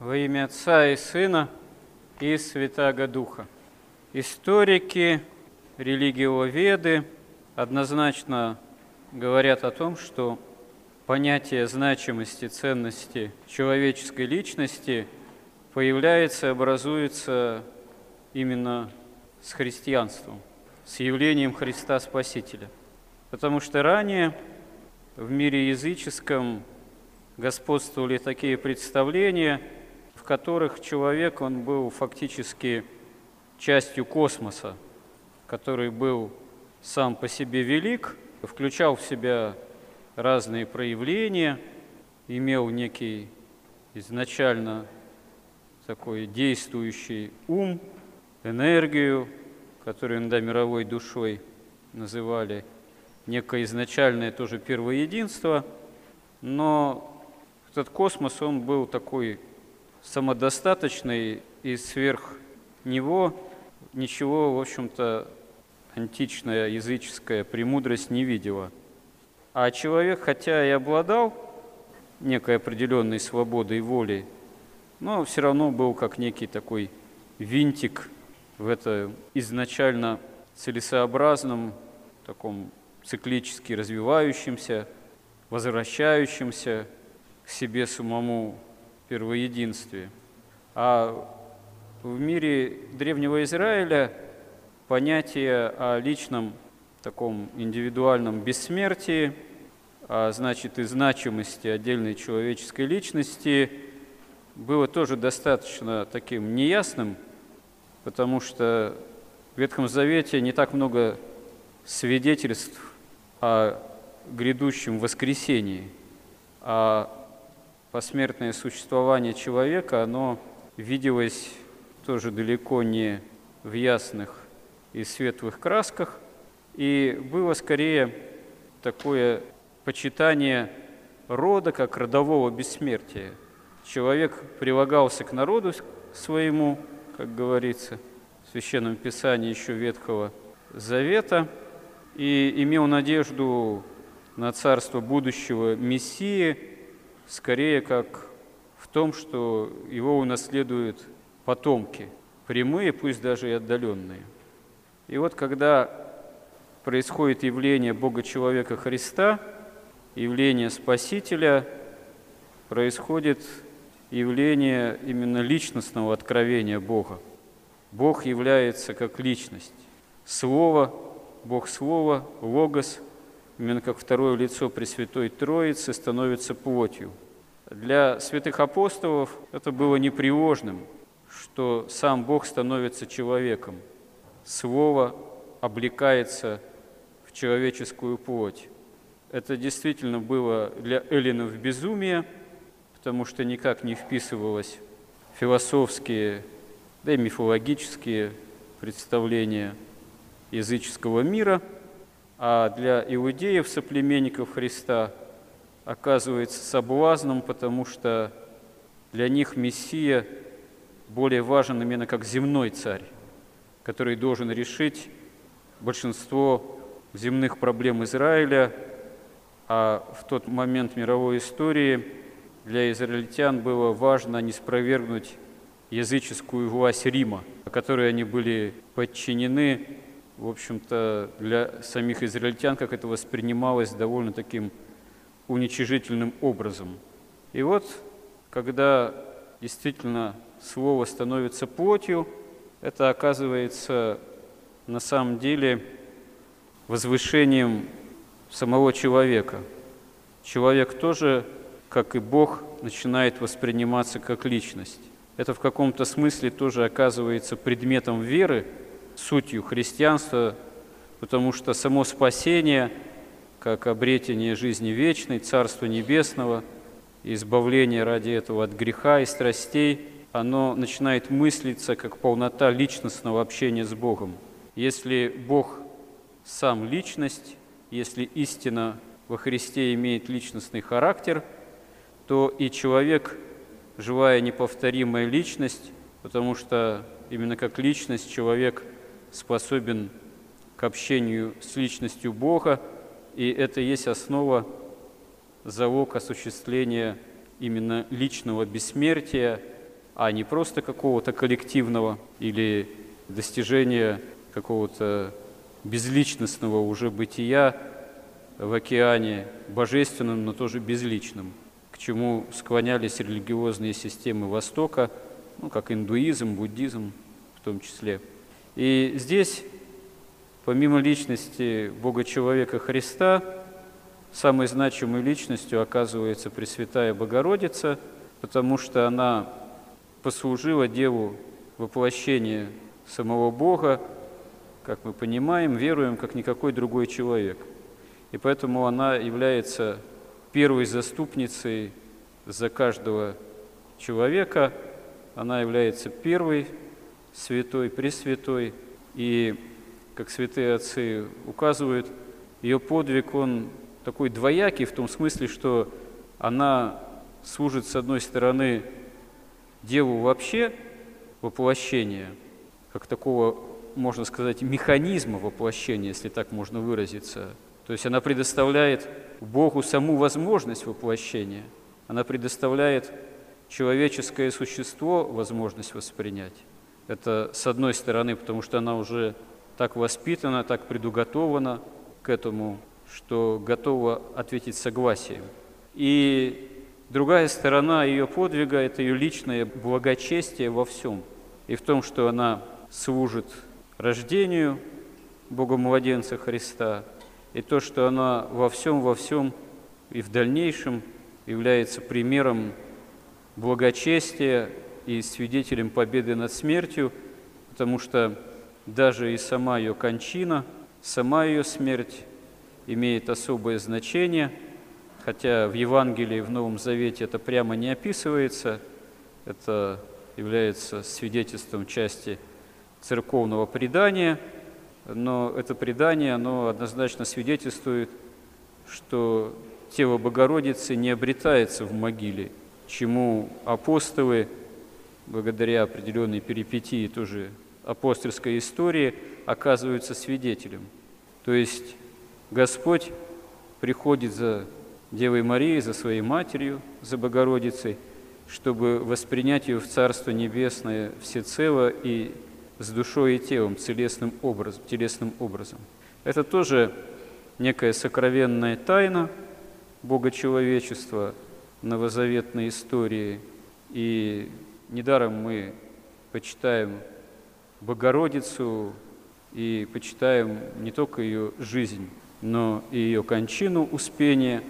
Во имя Отца и Сына и Святаго Духа. Историки, религиоведы однозначно говорят о том, что понятие значимости, ценности человеческой личности появляется и образуется именно с христианством, с явлением Христа Спасителя. Потому что ранее в мире языческом господствовали такие представления, в которых человек, он был фактически частью космоса, который был сам по себе велик, включал в себя разные проявления, имел некий изначально такой действующий ум, энергию, которую иногда мировой душой называли, некое изначальное тоже первоединство, но этот космос, он был такой самодостаточный, и сверх него ничего, в общем-то, античная языческая премудрость не видела. А человек, хотя и обладал некой определенной свободой воли, но все равно был как некий такой винтик в этом изначально целесообразном, таком циклически развивающемся, возвращающемся к себе самому первоединстве. А в мире древнего Израиля понятие о личном таком индивидуальном бессмертии, а значит и значимости отдельной человеческой личности, было тоже достаточно таким неясным, потому что в Ветхом Завете не так много свидетельств о грядущем воскресении, а посмертное существование человека, оно виделось тоже далеко не в ясных и светлых красках, и было скорее такое почитание рода, как родового бессмертия. Человек прилагался к народу своему, как говорится, в Священном Писании еще Ветхого Завета, и имел надежду на царство будущего Мессии, скорее как в том, что его унаследуют потомки, прямые, пусть даже и отдаленные. И вот когда происходит явление Бога-человека Христа, явление Спасителя, происходит явление именно личностного откровения Бога. Бог является как личность. Слово, Бог Слово, Логос, именно как второе лицо Пресвятой Троицы, становится плотью. Для святых апостолов это было непреложным, что сам Бог становится человеком. Слово облекается в человеческую плоть. Это действительно было для эллинов безумие, потому что никак не вписывалось в философские, да и мифологические представления языческого мира, а для иудеев, соплеменников Христа, оказывается соблазном, потому что для них Мессия более важен именно как земной царь, который должен решить большинство земных проблем Израиля, а в тот момент мировой истории для израильтян было важно не спровергнуть языческую власть Рима, которой они были подчинены. В общем-то, для самих израильтян, как это воспринималось, довольно таким уничижительным образом. И вот, когда действительно слово становится плотью, это оказывается на самом деле возвышением самого человека. Человек тоже, как и Бог, начинает восприниматься как личность. Это в каком-то смысле тоже оказывается предметом веры, сутью христианства, потому что само спасение, как обретение жизни вечной, Царства Небесного, избавление ради этого от греха и страстей, оно начинает мыслиться как полнота личностного общения с Богом. Если Бог сам личность, если истина во Христе имеет личностный характер, то и человек, живая неповторимая личность, потому что именно как личность человек способен к общению с личностью Бога, и это есть основа, залог осуществления именно личного бессмертия, а не просто какого-то коллективного или достижения какого-то безличностного уже бытия в океане, божественным, но тоже безличным, к чему склонялись религиозные системы Востока, ну, как индуизм, буддизм в том числе. И здесь, помимо личности Бога-человека Христа, самой значимой личностью оказывается Пресвятая Богородица, потому что она послужила делу воплощения самого Бога, как мы понимаем, веруем, как никакой другой человек. И поэтому она является первой заступницей за каждого человека, она является первой святой, пресвятой, и, как святые отцы указывают, ее подвиг, он такой двоякий в том смысле, что она служит, с одной стороны, делу вообще воплощения, как такого, можно сказать, механизма воплощения, если так можно выразиться. То есть она предоставляет Богу саму возможность воплощения, она предоставляет человеческое существо возможность воспринять. Это с одной стороны, потому что она уже так воспитана, так предуготована к этому, что готова ответить согласием. И другая сторона ее подвига – это ее личное благочестие во всем. И в том, что она служит рождению Богомладенца Христа, и то, что она во всем и в дальнейшем является примером благочестия и свидетелем победы над смертью, потому что даже и сама ее кончина, сама ее смерть имеет особое значение, хотя в Евангелии, в Новом Завете это прямо не описывается, это является свидетельством части церковного предания, но это предание, оно однозначно свидетельствует, что тело Богородицы не обретается в могиле, чему апостолы, благодаря определенной перипетии тоже апостольской истории, оказываются свидетелем. То есть Господь приходит за Девой Марией, за своей матерью, за Богородицей, чтобы воспринять ее в Царство Небесное всецело и с душой и телом, телесным образом. Это тоже некая сокровенная тайна богочеловечества новозаветной истории. И недаром мы почитаем Богородицу и почитаем не только ее жизнь, но и ее кончину, успение,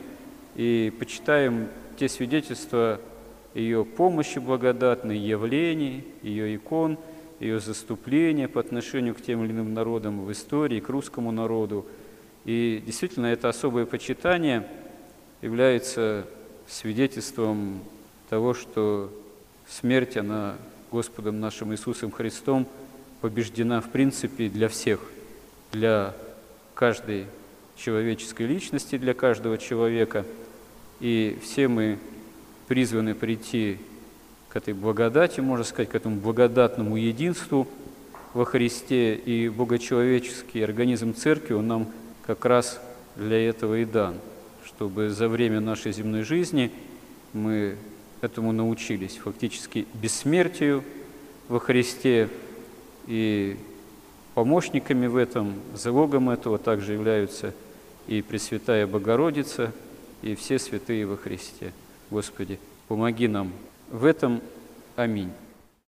и почитаем те свидетельства ее помощи благодатной, явлений, ее икон, ее заступление по отношению к тем или иным народам в истории, к русскому народу. И действительно, это особое почитание является свидетельством того, что смерть, она Господом нашим Иисусом Христом побеждена, в принципе, для всех, для каждой человеческой личности, для каждого человека. И все мы призваны прийти к этой благодати, можно сказать, к этому благодатному единству во Христе, и богочеловеческий организм Церкви, он нам как раз для этого и дан, чтобы за время нашей земной жизни мы этому научились, фактически бессмертию во Христе, и помощниками в этом, залогом этого также являются и Пресвятая Богородица, и все святые во Христе. Господи, помоги нам в этом. Аминь.